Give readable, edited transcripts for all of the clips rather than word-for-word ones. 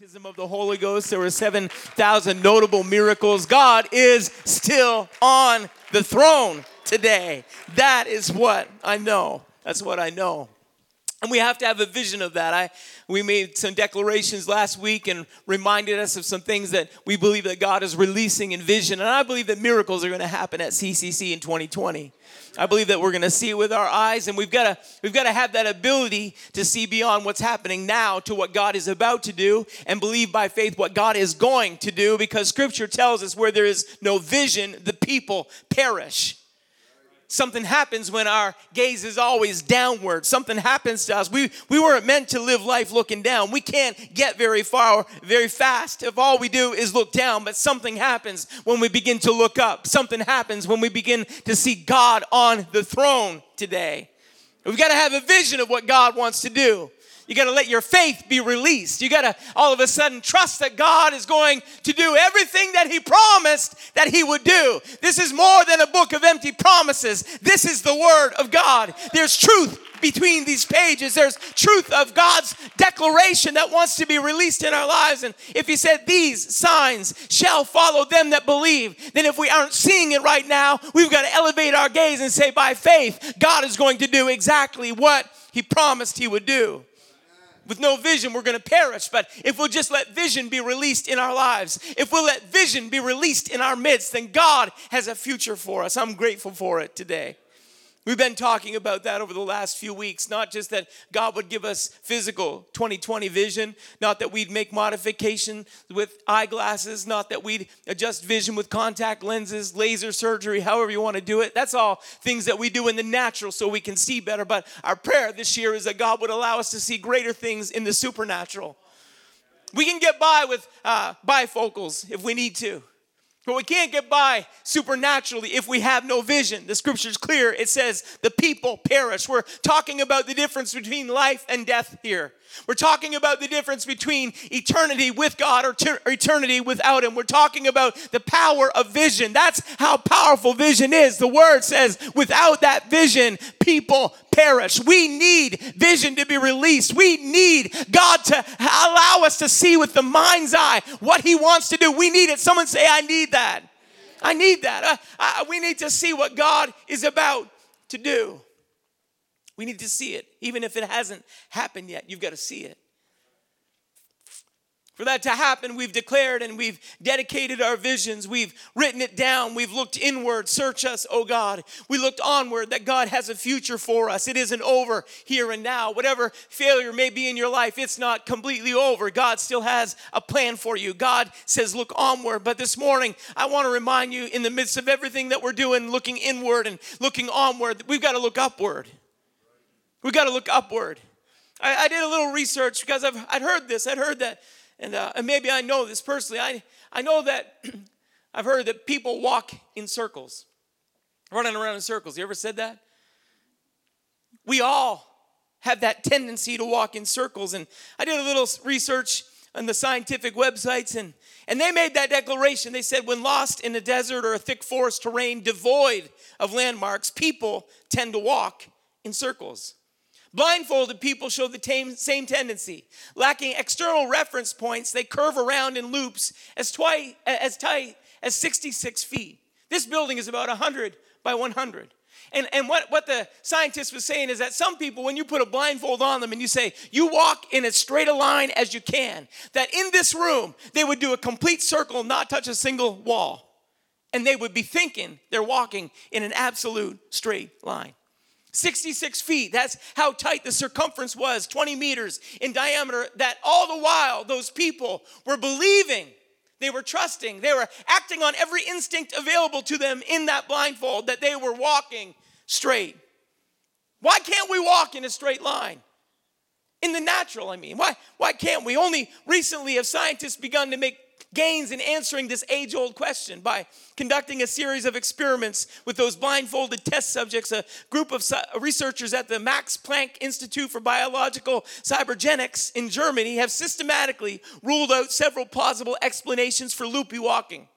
Baptism of the Holy Ghost, there were 7,000 notable miracles. God is still on the throne today. That is what I know. That's what I know. And we have to have a vision of that. We made some declarations last week and reminded us of some things that we believe that God is releasing in vision. And I believe that miracles are going to happen at CCC in 2020. I believe that we're going to see it with our eyes. And we've got to have that ability to see beyond what's happening now to what God is about to do and believe by faith what God is going to do, because Scripture tells us where there is no vision, the people perish. Something happens when our gaze is always downward. Something happens to us. We weren't meant to live life looking down. We can't get very far, very fast if all we do is look down. But something happens when we begin to look up. Something happens when we begin to see God on the throne today. We've got to have a vision of what God wants to do. You got to let your faith be released. You got to all of a sudden trust that God is going to do everything that He promised that He would do. This is more than a book of empty promises. This is the Word of God. There's truth between these pages. There's truth of God's declaration that wants to be released in our lives. And if He said, these signs shall follow them that believe, then if we aren't seeing it right now, we've got to elevate our gaze and say, by faith, God is going to do exactly what He promised He would do. With no vision, we're going to perish. But if we'll just let vision be released in our lives, if we'll let vision be released in our midst, then God has a future for us. I'm grateful for it today. We've been talking about that over the last few weeks, not just that God would give us physical 2020 vision, not that we'd make modification with eyeglasses, not that we'd adjust vision with contact lenses, laser surgery, however you want to do it. That's all things that we do in the natural so we can see better. But our prayer this year is that God would allow us to see greater things in the supernatural. We can get by with bifocals if we need to. But we can't get by supernaturally if we have no vision. The Scripture's clear. It says the people perish. We're talking about the difference between life and death here. We're talking about the difference between eternity with God or eternity without Him. We're talking about the power of vision. That's how powerful vision is. The Word says without that vision, people perish. We need vision to be released. We need God to allow us to see with the mind's eye what He wants to do. We need it. Someone say, I need that. I need that. We need to see what God is about to do. We need to see it. Even if it hasn't happened yet, you've got to see it. For that to happen, we've declared and we've dedicated our visions. We've written it down. We've looked inward. Search us, O God. We looked onward that God has a future for us. It isn't over here and now. Whatever failure may be in your life, it's not completely over. God still has a plan for you. God says, look onward. But this morning, I want to remind you, in the midst of everything that we're doing, looking inward and looking onward, we've got to look upward. We've got to look upward. I did a little research because I'd heard this. I'd heard that. And maybe I know this personally. I know that I've heard that people walk in circles, running around in circles. You ever said that? We all have that tendency to walk in circles. And I did a little research on the scientific websites, and they made that declaration. They said when lost in a desert or a thick forest terrain devoid of landmarks, people tend to walk in circles. Blindfolded people show the same tendency. Lacking external reference points, they curve around in loops as tight as 66 feet. This building is about 100 by 100. And what the scientist was saying is that some people, when you put a blindfold on them and you say, you walk in as straight a line as you can, that in this room, they would do a complete circle, not touch a single wall. And they would be thinking they're walking in an absolute straight line. 66 feet, that's how tight the circumference was, 20 meters in diameter, that all the while those people were believing, they were trusting, they were acting on every instinct available to them in that blindfold, that they were walking straight. Why can't we walk in a straight line? In the natural, I mean. Why can't we? Only recently have scientists begun to make gains in answering this age-old question by conducting a series of experiments with those blindfolded test subjects. A group of researchers at the Max Planck Institute for Biological Cybernetics in Germany have systematically ruled out several plausible explanations for loopy walking.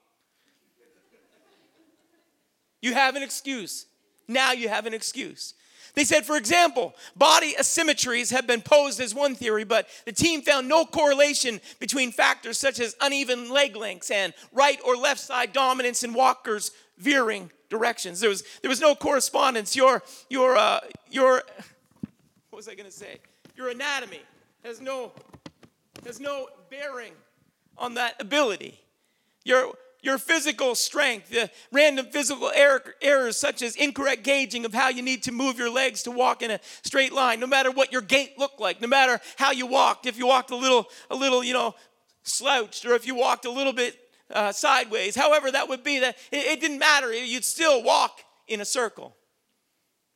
You have an excuse. Now you have an excuse. They said, for example, body asymmetries have been posed as one theory, but the team found no correlation between factors such as uneven leg lengths and right or left side dominance and walkers veering directions. There was no correspondence. Your what was I going to say? Your anatomy has no bearing on that ability. Your physical strength, the random physical errors such as incorrect gauging of how you need to move your legs to walk in a straight line, no matter what your gait looked like, no matter how you walked, if you walked a little, slouched, or if you walked a little bit sideways, however that would be, that it didn't matter. You'd still walk in a circle.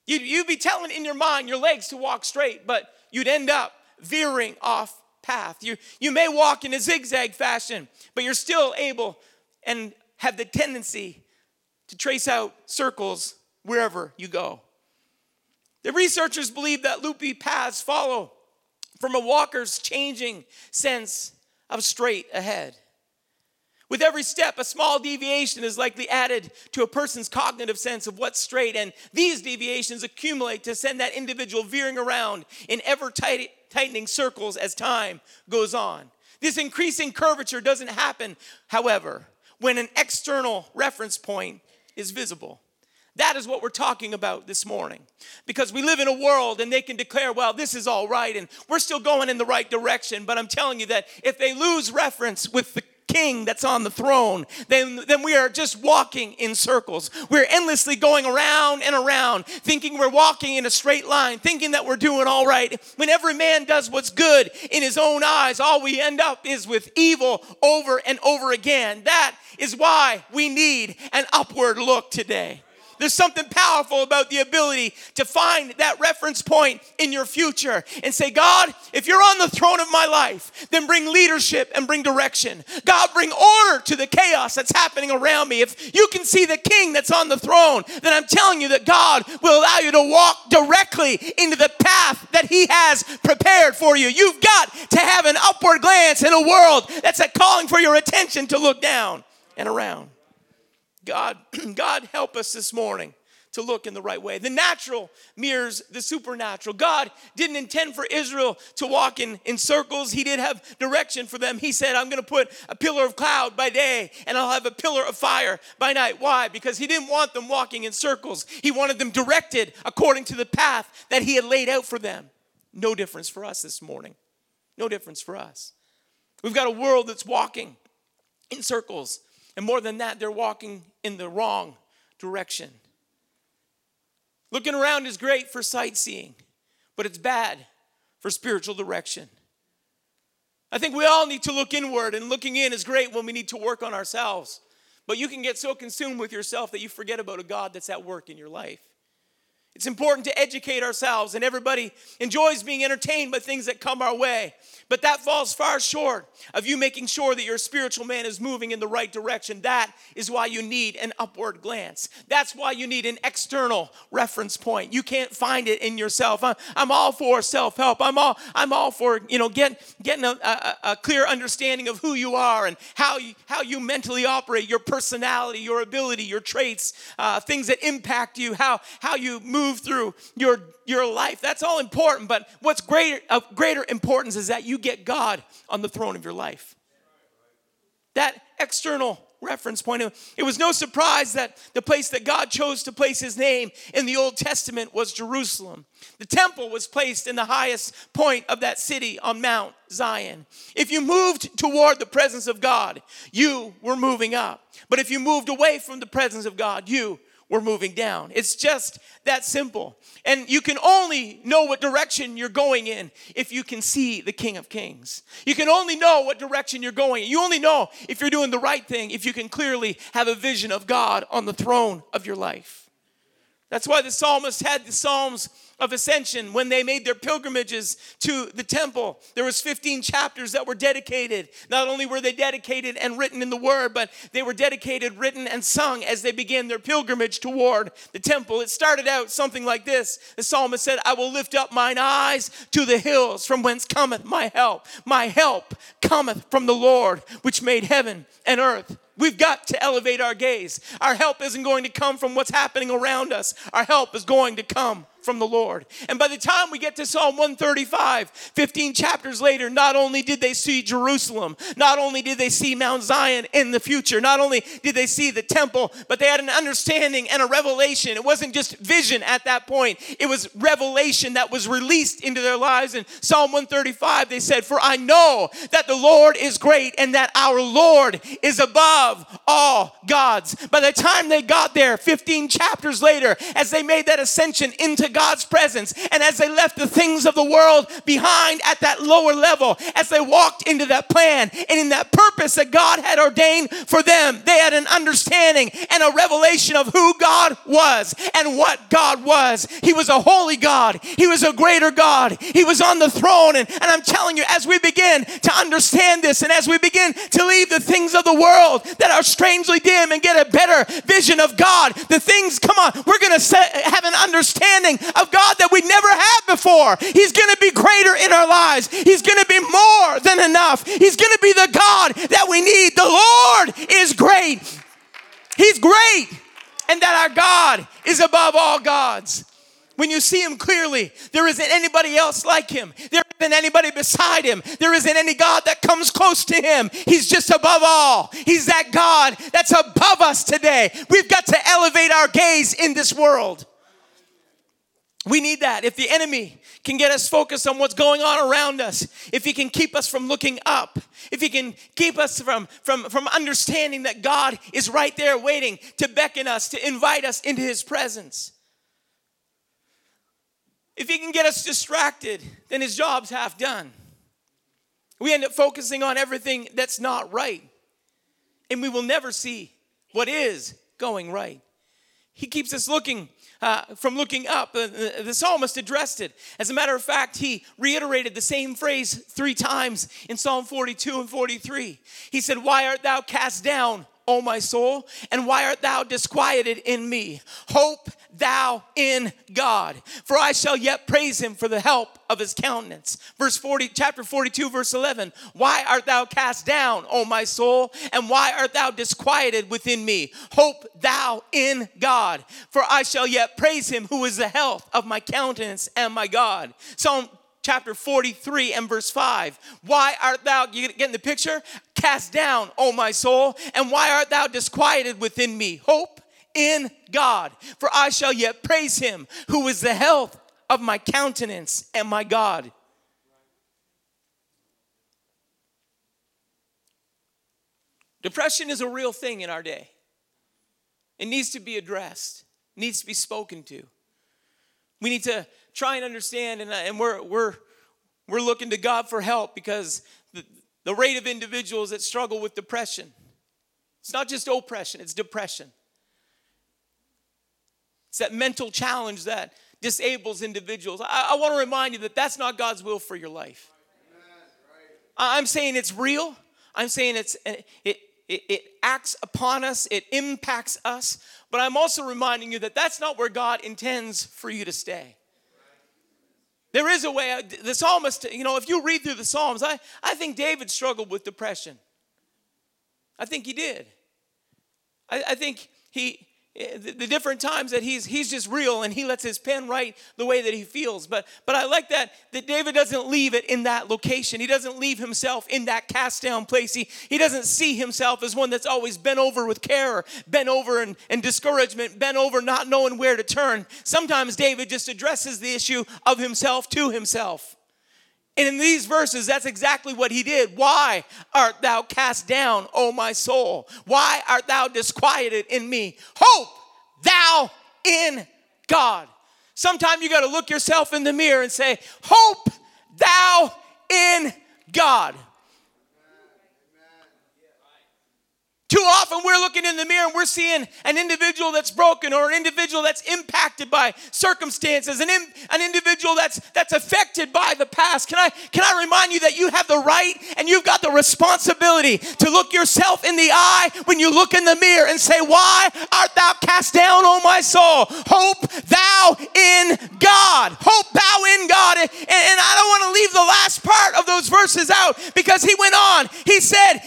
You'd be telling in your mind your legs to walk straight, but you'd end up veering off path. You may walk in a zigzag fashion, but you're still able and have the tendency to trace out circles wherever you go. The researchers believe that loopy paths follow from a walker's changing sense of straight ahead. With every step, a small deviation is likely added to a person's cognitive sense of what's straight, and these deviations accumulate to send that individual veering around in ever-tightening circles as time goes on. This increasing curvature doesn't happen, however, when an external reference point is visible. That is what we're talking about this morning, because we live in a world and they can declare, well, this is all right and we're still going in the right direction, but I'm telling you that if they lose reference with the king that's on the throne, then we are just walking in circles. We're endlessly going around and around, thinking we're walking in a straight line, thinking that we're doing all right. When every man does what's good in his own eyes, all we end up is with evil over and over again. That is why we need an upward look today. There's something powerful about the ability to find that reference point in your future and say, God, if you're on the throne of my life, then bring leadership and bring direction. God, bring order to the chaos that's happening around me. If you can see the king that's on the throne, then I'm telling you that God will allow you to walk directly into the path that he has prepared for you. You've got to have an upward glance in a world that's calling for your attention to look down and around. God help us this morning to look in the right way. The natural mirrors the supernatural. God didn't intend for Israel to walk in circles. He did have direction for them. He said, I'm going to put a pillar of cloud by day and I'll have a pillar of fire by night. Why? Because he didn't want them walking in circles. He wanted them directed according to the path that he had laid out for them. No difference for us this morning. No difference for us. We've got a world that's walking in circles. And more than that, they're walking in the wrong direction. Looking around is great for sightseeing, but it's bad for spiritual direction. I think we all need to look inward, and looking in is great when we need to work on ourselves. But you can get so consumed with yourself that you forget about a God that's at work in your life. It's important to educate ourselves, and everybody enjoys being entertained by things that come our way. But that falls far short of you making sure that your spiritual man is moving in the right direction. That is why you need an upward glance. That's why you need an external reference point. You can't find it in yourself. I'm all for self-help. I'm all for getting a clear understanding of who you are and how you mentally operate, your personality, your ability, your traits, things that impact you, how you move through your life. That's all important, but what's of greater importance is that you get God on the throne of your life. That external reference point. It was no surprise that the place that God chose to place his name in the Old Testament was Jerusalem. The temple was placed in the highest point of that city on Mount Zion. If you moved toward the presence of God, you were moving up. But if you moved away from the presence of God, we're moving down. It's just that simple. And you can only know what direction you're going in if you can see the King of Kings. You can only know what direction you're going in. You only know if you're doing the right thing if you can clearly have a vision of God on the throne of your life. That's why the psalmist had the Psalms of Ascension when they made their pilgrimages to the temple. There was 15 chapters that were dedicated. Not only were they dedicated and written in the word, but they were dedicated, written, and sung as they began their pilgrimage toward the temple. It started out something like this. The psalmist said, I will lift up mine eyes to the hills from whence cometh my help. My help cometh from the Lord, which made heaven and earth. We've got to elevate our gaze. Our help isn't going to come from what's happening around us. Our help is going to come from the Lord. And by the time we get to Psalm 135, 15 chapters later, not only did they see Jerusalem, not only did they see Mount Zion in the future, not only did they see the temple, but they had an understanding and a revelation. It wasn't just vision at that point. It was revelation that was released into their lives. In Psalm 135, they said, "For I know that the Lord is great and that our Lord is above all gods." By the time they got there, 15 chapters later, as they made that ascension into God's presence, and as they left the things of the world behind at that lower level, as they walked into that plan and in that purpose that God had ordained for them, they had an understanding and a revelation of who God was and what God was. He was a holy God. He was a greater God. He was on the throne. And I'm telling you, as we begin to understand this, and as we begin to leave the things of the world that are strangely dim and get a better vision of God, the things, come on, we're going to have an understanding of God that we never had before. He's going to be greater in our lives. He's going to be more than enough. He's going to be the God that we need. The Lord is great. He's great, and that our God is above all gods. When you see him clearly, there isn't anybody else like him. There isn't anybody beside him. There isn't any God that comes close to him. He's just above all. He's that God that's above us today. We've got to elevate our gaze in this world. We need that. If the enemy can get us focused on what's going on around us, if he can keep us from looking up, if he can keep us from understanding that God is right there waiting to beckon us, to invite us into his presence. If he can get us distracted, then his job's half done. We end up focusing on everything that's not right, and we will never see what is going right. He keeps us looking from looking up. The psalmist addressed it. As a matter of fact, he reiterated the same phrase 3 times in Psalm 42 and 43. He said, "Why art thou cast down, O my soul, and why art thou disquieted in me? Hope thou in God, for I shall yet praise him for the help of his countenance." Chapter 42, verse 11. "Why art thou cast down, O my soul, and why art thou disquieted within me? Hope thou in God, for I shall yet praise him who is the health of my countenance and my God." Psalm chapter 43 and verse 5. "Why art thou," you getting the picture? "Cast down, O my soul, and why art thou disquieted within me? Hope in God, for I shall yet praise him who is the health of my countenance and my God." Depression is a real thing in our day. It needs to be addressed. It needs to be spoken to. We need to try and understand, and we're looking to God for help, because the rate of individuals that struggle with depression, it's not just oppression, it's depression. It's that mental challenge that disables individuals. I want to remind you that that's not God's will for your life. I'm saying it's real. I'm saying it acts upon us. It impacts us. But I'm also reminding you that that's not where God intends for you to stay. There is a way. The psalmist, you know, if you read through the Psalms, I think David struggled with depression. I think he did. I think the different times that he's just real, and he lets his pen write the way that he feels. But I like that David doesn't leave it in that location. He doesn't leave himself in that cast down place. He doesn't see himself as one that's always bent over with care, bent over and discouragement, bent over not knowing where to turn. Sometimes David just addresses the issue of himself to himself. And in these verses, that's exactly what he did. "Why art thou cast down, O my soul? Why art thou disquieted in me? Hope thou in God." Sometime you got to look yourself in the mirror and say, "Hope thou in God." Too often we're looking in the mirror and we're seeing an individual that's broken, or an individual that's impacted by circumstances, an individual that's affected by the past. Can I remind you that you have the right and you've got the responsibility to look yourself in the eye when you look in the mirror and say, "Why art thou cast down, O my soul? Hope thou in God. Hope thou in God." And I don't want to leave the last part of those verses out, because he went on. He said,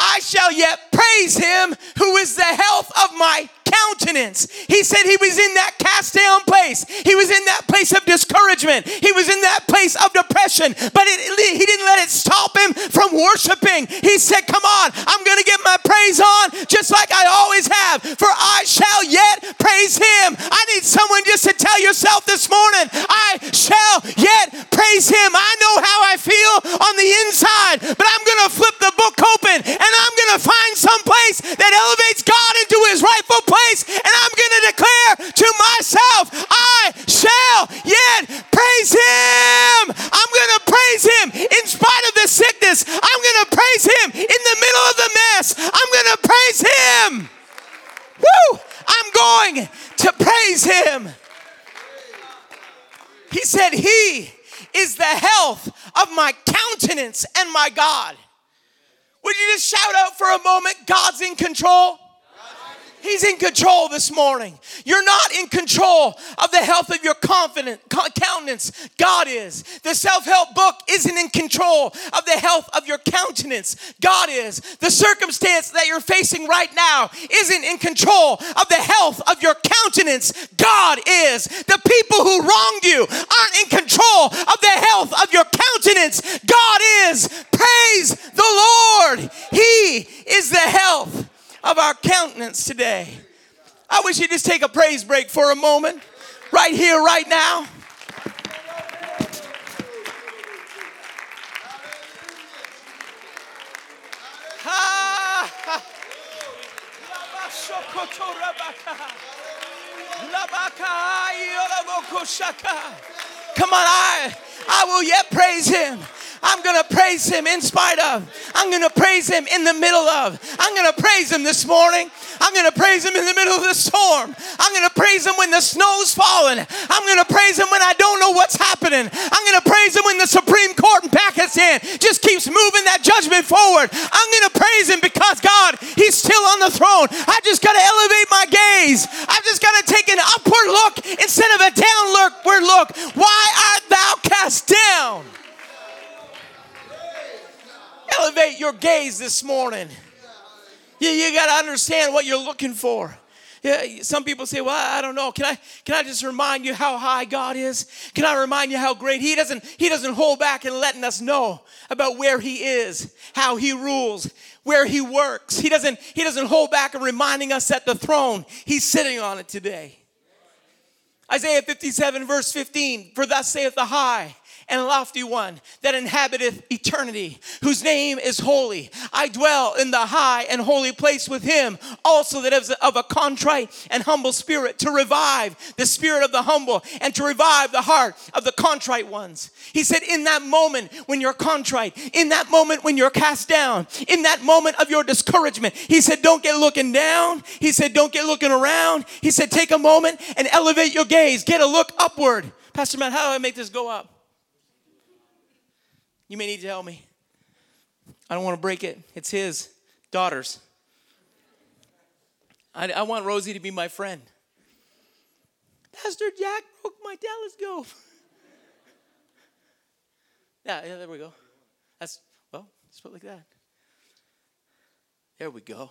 "I shall yet praise him who is the health of my countenance. He said he was in that cast down place. He was in that place of discouragement. He was in that place of depression. But he didn't let it stop him from worshiping. He said, come on, I'm going to get my praise on just like I always have. For I shall yet praise him. I need someone just to tell yourself this morning, I shall yet praise him. I know how I feel on the inside, but I'm going to flip the book open and I'm going to find some place that elevates God into his rightful place, and I'm going to declare to myself, I shall yet praise him. I'm going to praise him in spite of the sickness. I'm going to praise him in the middle of the mess. I'm going to praise him. Woo! I'm going to praise him. He said he is the health of my countenance and my God. Would you just shout out for a moment, God's in control? He's in control this morning. You're not in control of the health of your countenance. God is. The self-help book isn't in control of the health of your countenance. God is. The circumstance that you're facing right now isn't in control of the health of your countenance. God is. The people who wronged you aren't in control of the health of your countenance. God is. Praise the Lord. He is the health of our countenance today. I wish you'd just take a praise break for a moment, right here, right now. Come on, I will yet praise him. I'm going to praise him in spite of. I'm going to praise him in the middle of. I'm going to praise him this morning. I'm going to praise him in the middle of the storm. I'm going to praise him when the snow's falling. I'm going to praise him when I don't know what's happening. I'm going to praise him when the Supreme Court in Pakistan just keeps moving that judgment forward. I'm going to praise him because God, he's still on the throne. I just got to elevate my gaze. I've just got to take an upward look instead of a downward look. Why art thou cast down? Elevate your gaze this morning. You got to understand what you're looking for. Yeah, some people say, well, I don't know. Can I just remind you how high God is? Can I remind you how great? He doesn't hold back in letting us know about where he is, how he rules, where he works. He doesn't hold back in reminding us that the throne, he's sitting on it today. Isaiah 57 verse 15, for thus saith the high and lofty one that inhabiteth eternity, whose name is holy. I dwell in the high and holy place with him, also that is of a contrite and humble spirit, to revive the spirit of the humble and to revive the heart of the contrite ones. He said, in that moment when you're contrite, in that moment when you're cast down, in that moment of your discouragement, he said, don't get looking down. He said, don't get looking around. He said, take a moment and elevate your gaze. Get a look upward. Pastor Matt, how do I make this go up? You may need to help me. I don't want to break it. It's his daughters. I want Rosie to be my friend. Pastor Jack broke my telescope. Yeah, there we go. Let's put it like that. There we go.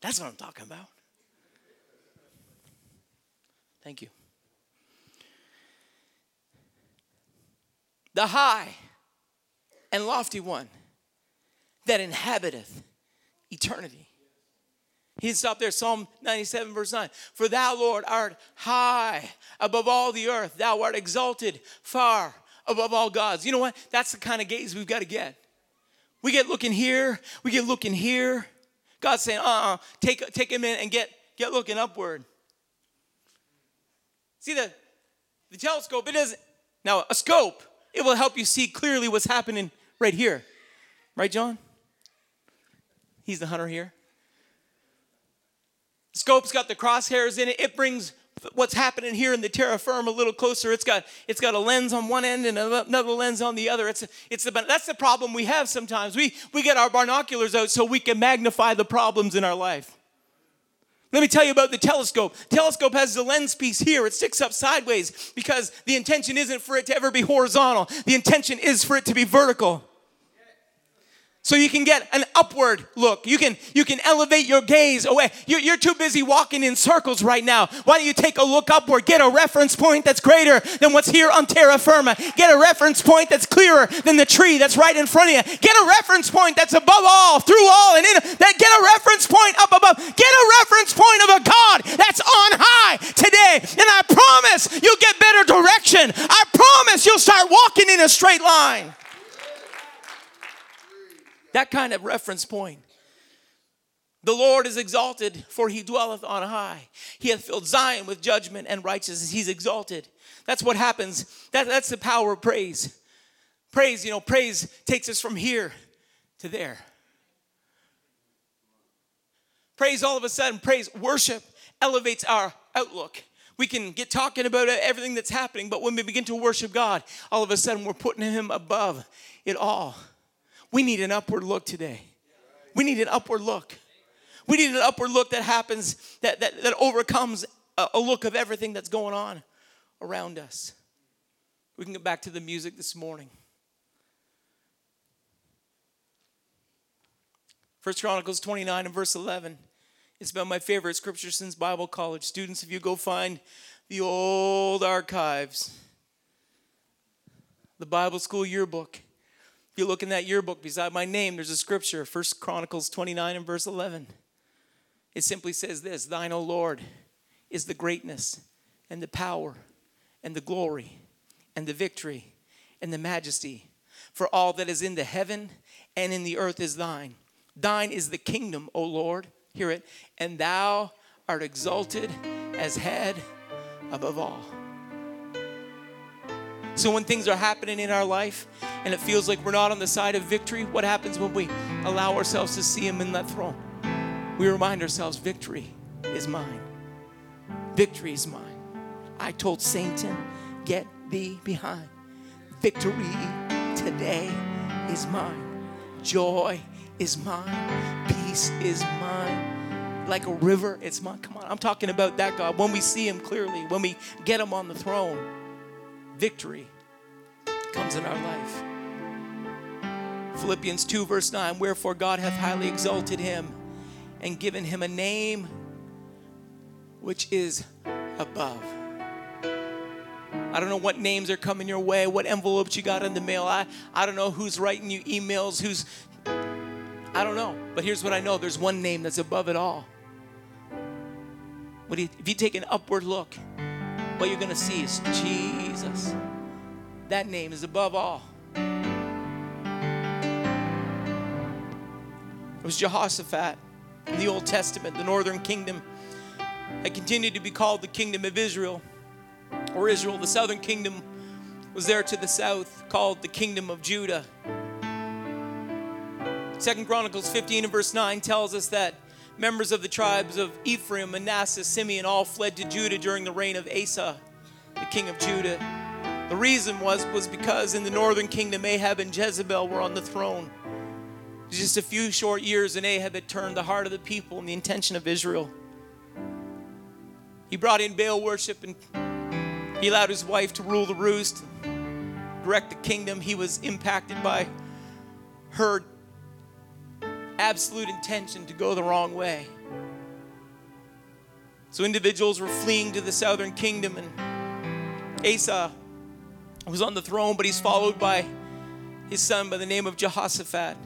That's what I'm talking about. Thank you. The high and lofty one that inhabiteth eternity. He didn't stop there. Psalm 97 verse 9. For thou, Lord, art high above all the earth. Thou art exalted far above all gods. You know what? That's the kind of gaze we've got to get. We get looking here. We get looking here. God's saying, take him in and get looking upward. See the telescope, it doesn't. Now a scope, it will help you see clearly what's happening right here. Right, John? He's the hunter here. The scope's got the crosshairs in it. It brings what's happening here in the terra firma a little closer. It's got a lens on one end and another lens on the other. That's the problem we have sometimes. We get our binoculars out so we can magnify the problems in our life. Let me tell you about the telescope. Telescope has the lens piece here. It sticks up sideways because the intention isn't for it to ever be horizontal. The intention is for it to be vertical. So you can get an upward look. You can elevate your gaze away. You're too busy walking in circles right now. Why don't you take a look upward? Get a reference point that's greater than what's here on terra firma. Get a reference point that's clearer than the tree that's right in front of you. Get a reference point that's above all, through all, and in that. Get a reference point up above. Get a reference point of a God that's on high today. And I promise you'll get better direction. I promise you'll start walking in a straight line. That kind of reference point. The Lord is exalted, for he dwelleth on high. He hath filled Zion with judgment and righteousness. He's exalted. That's what happens. That's the power of praise. Praise, praise takes us from here to there. Praise, all of a sudden, praise, worship elevates our outlook. We can get talking about everything that's happening, but when we begin to worship God, all of a sudden we're putting him above it all. We need an upward look today. We need an upward look. We need an upward look that happens, that overcomes a look of everything that's going on around us. We can get back to the music this morning. 1 Chronicles 29 and verse 11. It's been my favorite scripture since Bible college. Students, if you go find the old archives, the Bible school yearbook, if you look in that yearbook beside my name, there's a scripture, 1 Chronicles 29 and verse 11. It simply says this: Thine, O Lord, is the greatness and the power and the glory and the victory and the majesty. For all that is in the heaven and in the earth is thine. Thine is the kingdom, O Lord. Hear it. And thou art exalted as head above all. So when things are happening in our life and it feels like we're not on the side of victory, what happens when we allow ourselves to see him in that throne? We remind ourselves, victory is mine. Victory is mine. I told Satan, get thee behind. Victory today is mine. Joy is mine. Peace is mine. Like a river, it's mine. Come on, I'm talking about that God. When we see him clearly, when we get him on the throne, victory comes in our life. Philippians 2 verse 9, wherefore God hath highly exalted him and given him a name which is above. I don't know what names are coming your way, what envelopes you got in the mail. I don't know who's writing you emails, I don't know. But here's what I know. There's one name that's above it all. If you take an upward look, what you're going to see is Jesus. That name is above all. It was Jehoshaphat in the Old Testament, the northern kingdom. It continued to be called the kingdom of Israel, or Israel. The southern kingdom was there to the south, called the kingdom of Judah. 2 Chronicles 15 and verse 9 tells us that members of the tribes of Ephraim, Manasseh, Simeon all fled to Judah during the reign of Asa, the king of Judah. The reason was because in the northern kingdom, Ahab and Jezebel were on the throne. Just a few short years, and Ahab had turned the heart of the people and the intention of Israel. He brought in Baal worship, and he allowed his wife to rule the roost, direct the kingdom. He was impacted by her absolute intention to go the wrong way. So individuals were fleeing to the southern kingdom, and Asa was on the throne, but he's followed by his son by the name of Jehoshaphat.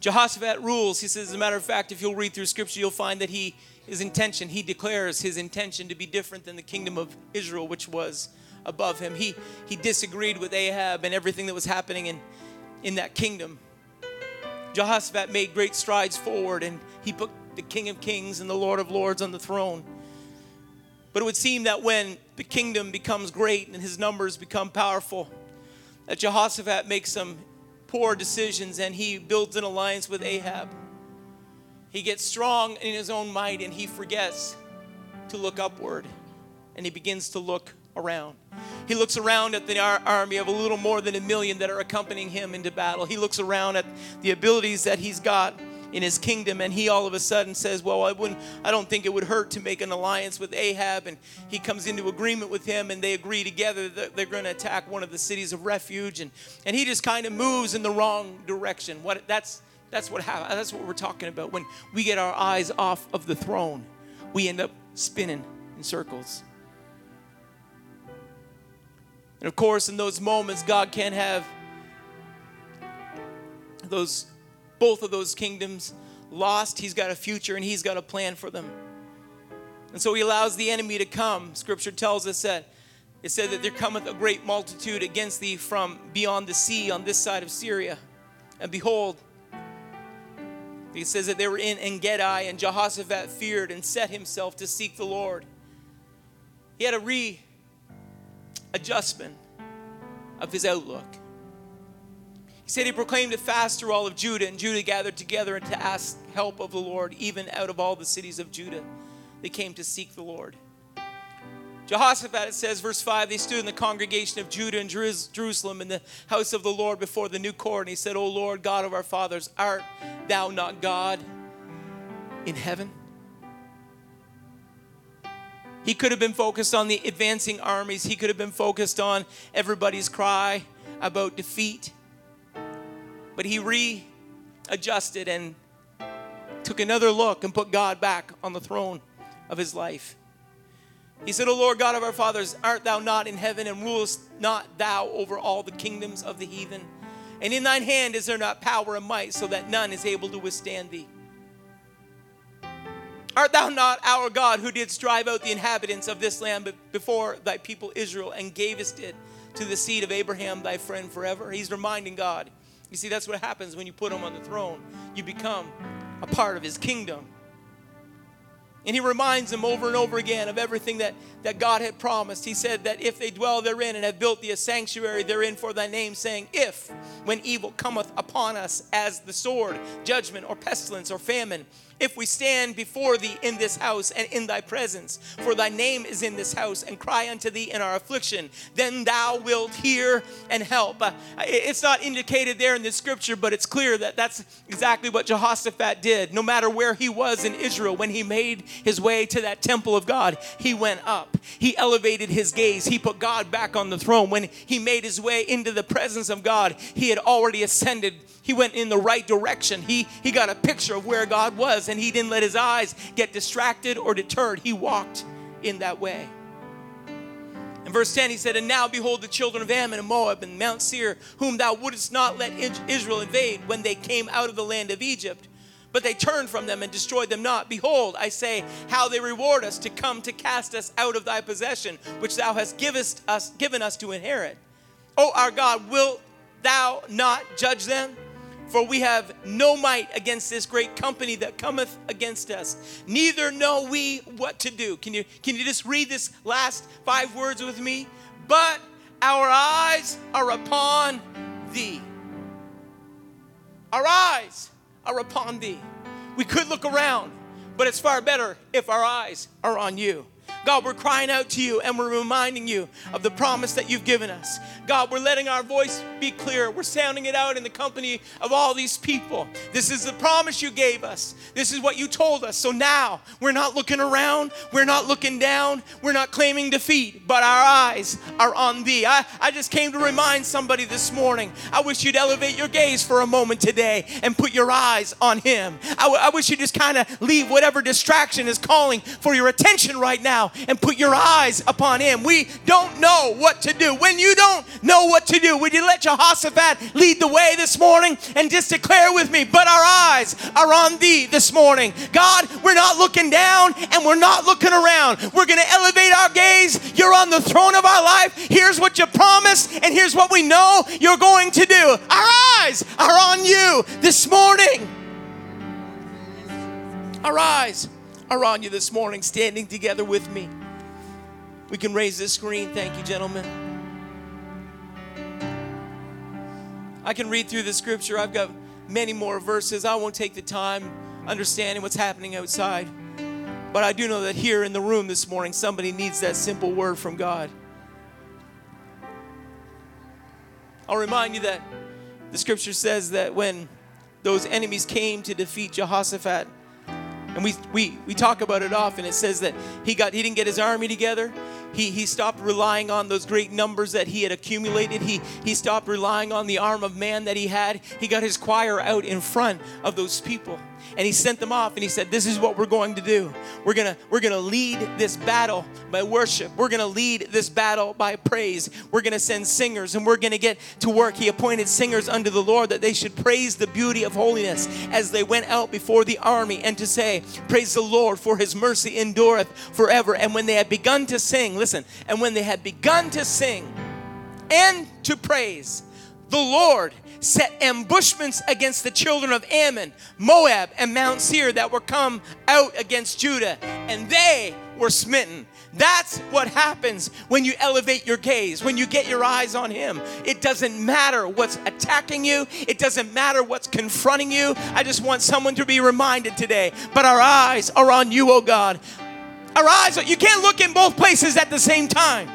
Jehoshaphat rules. He says, as a matter of fact, if you'll read through scripture, you'll find that he declares his intention to be different than the kingdom of Israel, which was above him. He disagreed with Ahab and everything that was happening in that kingdom. Jehoshaphat made great strides forward, and he put the King of Kings and the Lord of Lords on the throne. But it would seem that when the kingdom becomes great and his numbers become powerful, that Jehoshaphat makes some poor decisions, and he builds an alliance with Ahab. He gets strong in his own might, and he forgets to look upward, and he begins to look around. He looks around at the army of a little more than 1 million that are accompanying him into battle. He looks around at the abilities that he's got in his kingdom, and he all of a sudden says, well, I don't think it would hurt to make an alliance with Ahab, and he comes into agreement with him, and they agree together that they're going to attack one of the cities of refuge, and he just kind of moves in the wrong direction. That's what we're talking about. When we get our eyes off of the throne, we end up spinning in circles. And of course, in those moments, God can have both of those kingdoms lost. He's got a future and he's got a plan for them. And so he allows the enemy to come. Scripture tells us that it said that there cometh a great multitude against thee from beyond the sea on this side of Syria. And behold, it says that they were in Engedi, and Jehoshaphat feared and set himself to seek the Lord. He had a readjustment of his outlook. He said he proclaimed a fast through all of Judah, and Judah gathered together to ask help of the Lord. Even out of all the cities of Judah, they came to seek the Lord. Jehoshaphat, it says, verse 5, they stood in the congregation of Judah and Jerusalem in the house of the Lord before the new court. And he said, O Lord, God of our fathers, art thou not God in heaven? He could have been focused on the advancing armies. He could have been focused on everybody's cry about defeat. But he readjusted and took another look and put God back on the throne of his life. He said, O Lord God of our fathers, art thou not in heaven, and rulest not thou over all the kingdoms of the heathen? And in thine hand is there not power and might, so that none is able to withstand thee? Art thou not our God, who didst drive out the inhabitants of this land before thy people Israel, and gavest it to the seed of Abraham thy friend forever? He's reminding God. You see, that's what happens when you put him on the throne. You become a part of his kingdom. And he reminds them over and over again of everything that God had promised. He said that if they dwell therein and have built thee a sanctuary therein for thy name, saying, if, when evil cometh upon us as the sword, judgment, or pestilence, or famine, if we stand before thee in this house and in thy presence, for thy name is in this house, and cry unto thee in our affliction, then thou wilt hear and help. It's not indicated there in the scripture, but it's clear that that's exactly what Jehoshaphat did. No matter where he was in Israel, when he made his way to that temple of God, he went up. He elevated his gaze. He put God back on the throne. When he made his way into the presence of God, he had already ascended. He went in the right direction. He got a picture of where God was, and he didn't let his eyes get distracted or deterred. He walked in that way. In verse 10, he said, And now behold the children of Ammon and Moab and Mount Seir, whom thou wouldest not let Israel invade when they came out of the land of Egypt. But they turned from them and destroyed them not. Behold, I say, how they reward us to come to cast us out of thy possession, which thou hast given us to inherit. O our God, wilt thou not judge them? For we have no might against this great company that cometh against us. Neither know we what to do. Can you just read this last 5 words with me? But our eyes are upon thee. Our eyes are upon thee. We could look around, but it's far better if our eyes are on you. God, we're crying out to you, and we're reminding you of the promise that you've given us. God, we're letting our voice be clear. We're sounding it out in the company of all these people. This is the promise you gave us. This is what you told us. So now we're not looking around. We're not looking down. We're not claiming defeat, but our eyes are on thee. I just came to remind somebody this morning. I wish you'd elevate your gaze for a moment today and put your eyes on him. I wish you'd just kind of leave whatever distraction is calling for your attention right now and put your eyes upon him. We don't know what to do. When you don't know what to do, would you let Jehoshaphat lead the way this morning and just declare with me, but our eyes are on thee this morning. God, we're not looking down and we're not looking around. We're going to elevate our gaze. You're on the throne of our life. Here's what you promised, and here's what we know you're going to do. Our eyes are on you this morning. Our eyes are on you this morning, standing together with me. We can raise this screen. Thank you, gentlemen. I can read through the scripture. I've got many more verses. I won't take the time understanding what's happening outside, but I do know that here in the room this morning, somebody needs that simple word from God. I'll remind you that the scripture says that when those enemies came to defeat Jehoshaphat. And we talk about it often. It says that he didn't get his army together. He stopped relying on those great numbers that he had accumulated. He stopped relying on the arm of man that he had. He got his choir out in front of those people. And he sent them off and he said, this is what we're going to do. We're gonna lead this battle by worship. We're going to lead this battle by praise. We're going to send singers and we're going to get to work. He appointed singers unto the Lord that they should praise the beauty of holiness as they went out before the army and to say, praise the Lord, for his mercy endureth forever. And when they had begun to sing, and to praise, the Lord set ambushments against the children of Ammon, Moab, and Mount Seir that were come out against Judah, and they were smitten. That's what happens when you elevate your gaze, when you get your eyes on him. It doesn't matter what's attacking you. It doesn't matter what's confronting you. I just want someone to be reminded today, but our eyes are on you, oh God. Our eyes, you can't look in both places at the same time.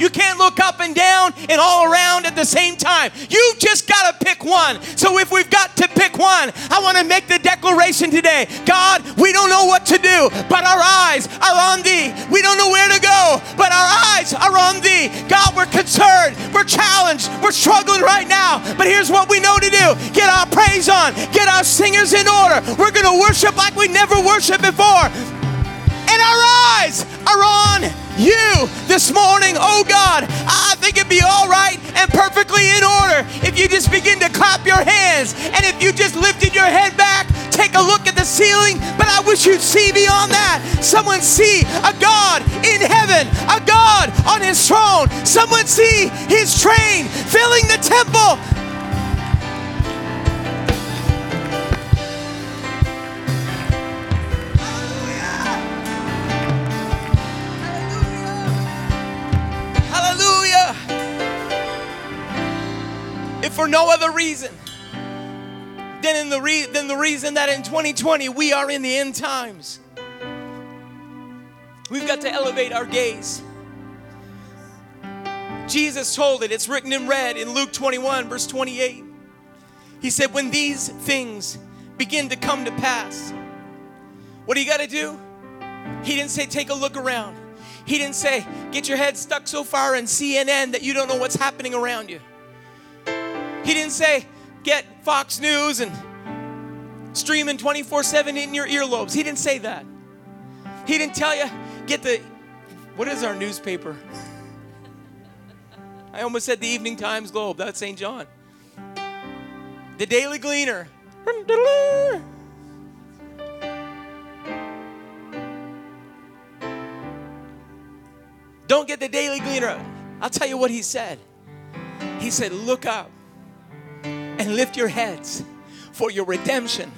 You can't look up and down and all around at the same time. You just got to pick one. So if we've got to pick one, I want to make the declaration today. God, we don't know what to do, but our eyes are on thee. We don't know where to go, but our eyes are on thee. God, we're concerned. We're challenged. We're struggling right now. But here's what we know to do. Get our praise on. Get our singers in order. We're going to worship like we never worshiped before. And our eyes are on you this morning, oh God. I think it'd be all right and perfectly in order if you just begin to clap your hands and if you just lifted your head back, take a look at the ceiling, but I wish you'd see beyond that. Someone see a God in heaven, a God on his throne. Someone see his train filling the temple. For no other reason than the reason that in 2020 we are in the end times. We've got to elevate our gaze. Jesus told it. It's written in red in Luke 21, verse 28. He said, when these things begin to come to pass, what do you got to do? He didn't say, take a look around. He didn't say, get your head stuck so far in CNN that you don't know what's happening around you. He didn't say, get Fox News and streaming 24/7 in your earlobes. He didn't say that. He didn't tell you, get the, what is our newspaper? I almost said the Evening Times Globe. That's St. John. The Daily Gleaner. Don't get the Daily Gleaner. I'll tell you what he said. He said, look up and lift your heads, for your redemption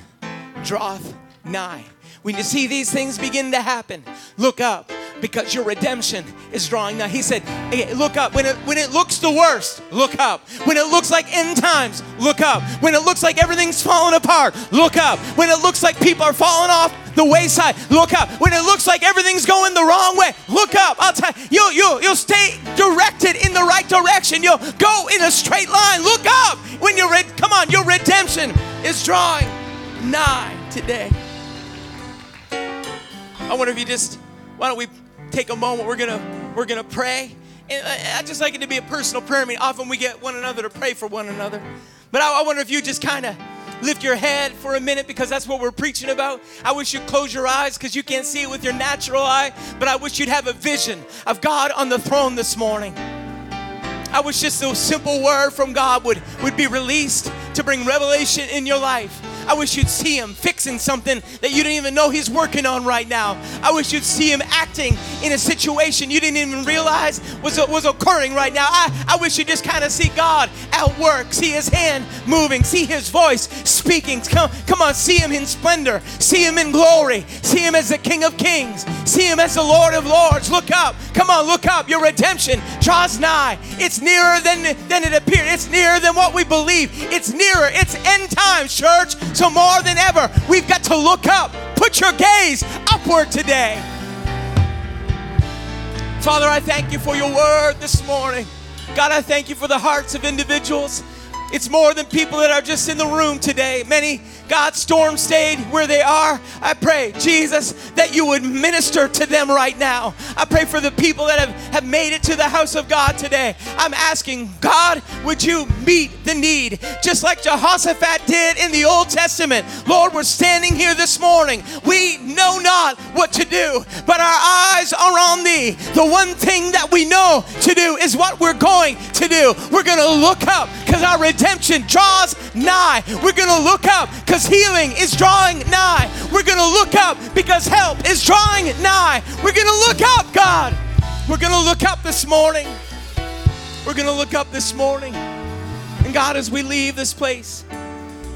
draweth nigh. When you see these things begin to happen, look up, because your redemption is drawing nigh. He said, hey, look up. When it looks the worst, look up. When it looks like end times, look up. When it looks like everything's falling apart, look up. When it looks like people are falling off the wayside, look up. When it looks like everything's going the wrong way, look up. I'll tell you, you'll stay directed in the right direction. You'll go in a straight line. Look up. When you're come on, your redemption is drawing nigh today. I wonder if you just, why don't we take a moment? We're gonna pray. And I just like it to be a personal prayer. I mean, often we get one another to pray for one another. But I wonder if you just kind of lift your head for a minute, because that's what we're preaching about. I wish you'd close your eyes because you can't see it with your natural eye, but I wish you'd have a vision of God on the throne this morning. I wish just a simple word from God would be released to bring revelation in your life. I wish you'd see him fixing something that you didn't even know he's working on right now. I wish you'd see him acting in a situation you didn't even realize was occurring right now. I wish you'd just kind of see God at work, see his hand moving, see his voice speaking. Come on, see him in splendor, see him in glory, see him as the King of Kings, see him as the Lord of Lords. Look up. Come on, look up. Your redemption draws nigh. It's nearer than it appeared. It's nearer than what we believe. It's nearer. It's end times, church. So more than ever, we've got to look up. Put your gaze upward today. Father, I thank you for your word this morning. God, I thank you for the hearts of individuals. It's more than people that are just in the room today. Many, God, storm stayed where they are. I pray, Jesus, that you would minister to them right now. I pray for the people that have made it to the house of God today. I'm asking, God, would you meet the need? Just like Jehoshaphat did in the Old Testament. Lord, we're standing here this morning. We know not what to do, but our eyes are on thee. The one thing that we know to do is what we're going to do. We're going to look up because our redemption draws nigh. We're going to look up because healing is drawing nigh. We're going to look up because help is drawing nigh. We're going to look up, God. We're going to look up this morning. We're going to look up this morning. And God, as we leave this place,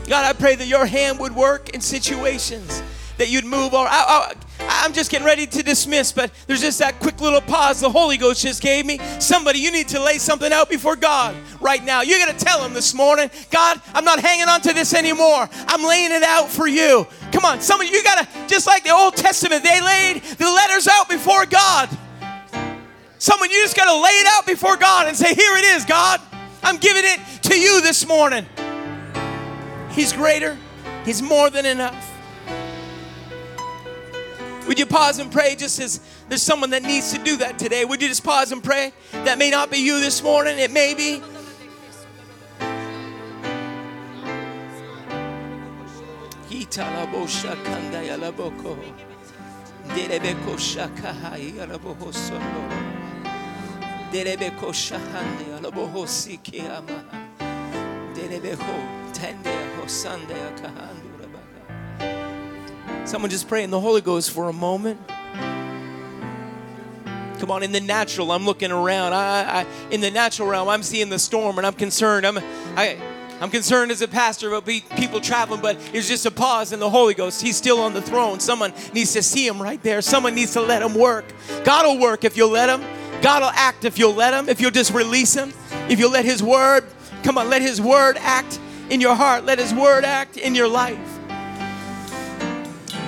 God, I pray that your hand would work in situations, that you'd move. I'm just getting ready to dismiss, but there's just that quick little pause the Holy Ghost just gave me. Somebody, you need to lay something out before God right now. You're going to tell him this morning, God, I'm not hanging on to this anymore. I'm laying it out for you. Come on, somebody, you got to, just like the Old Testament, they laid the letters out before God. Someone, you just got to lay it out before God and say, here it is, God. I'm giving it to you this morning. He's greater. He's more than enough. Would you pause and pray just as there's someone that needs to do that today? Would you just pause and pray? That may not be you this morning. It may be. Someone just pray in the Holy Ghost for a moment. Come on, in the natural, I'm looking around. I in the natural realm, I'm seeing the storm, and I'm concerned. I'm concerned as a pastor about people traveling, but it's just a pause in the Holy Ghost. He's still on the throne. Someone needs to see him right there. Someone needs to let him work. God will work if you'll let him. God will act if you'll let him. If you'll just release him. If you'll let his word, come on, let his word act in your heart. Let his word act in your life.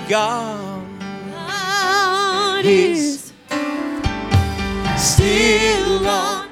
God is still on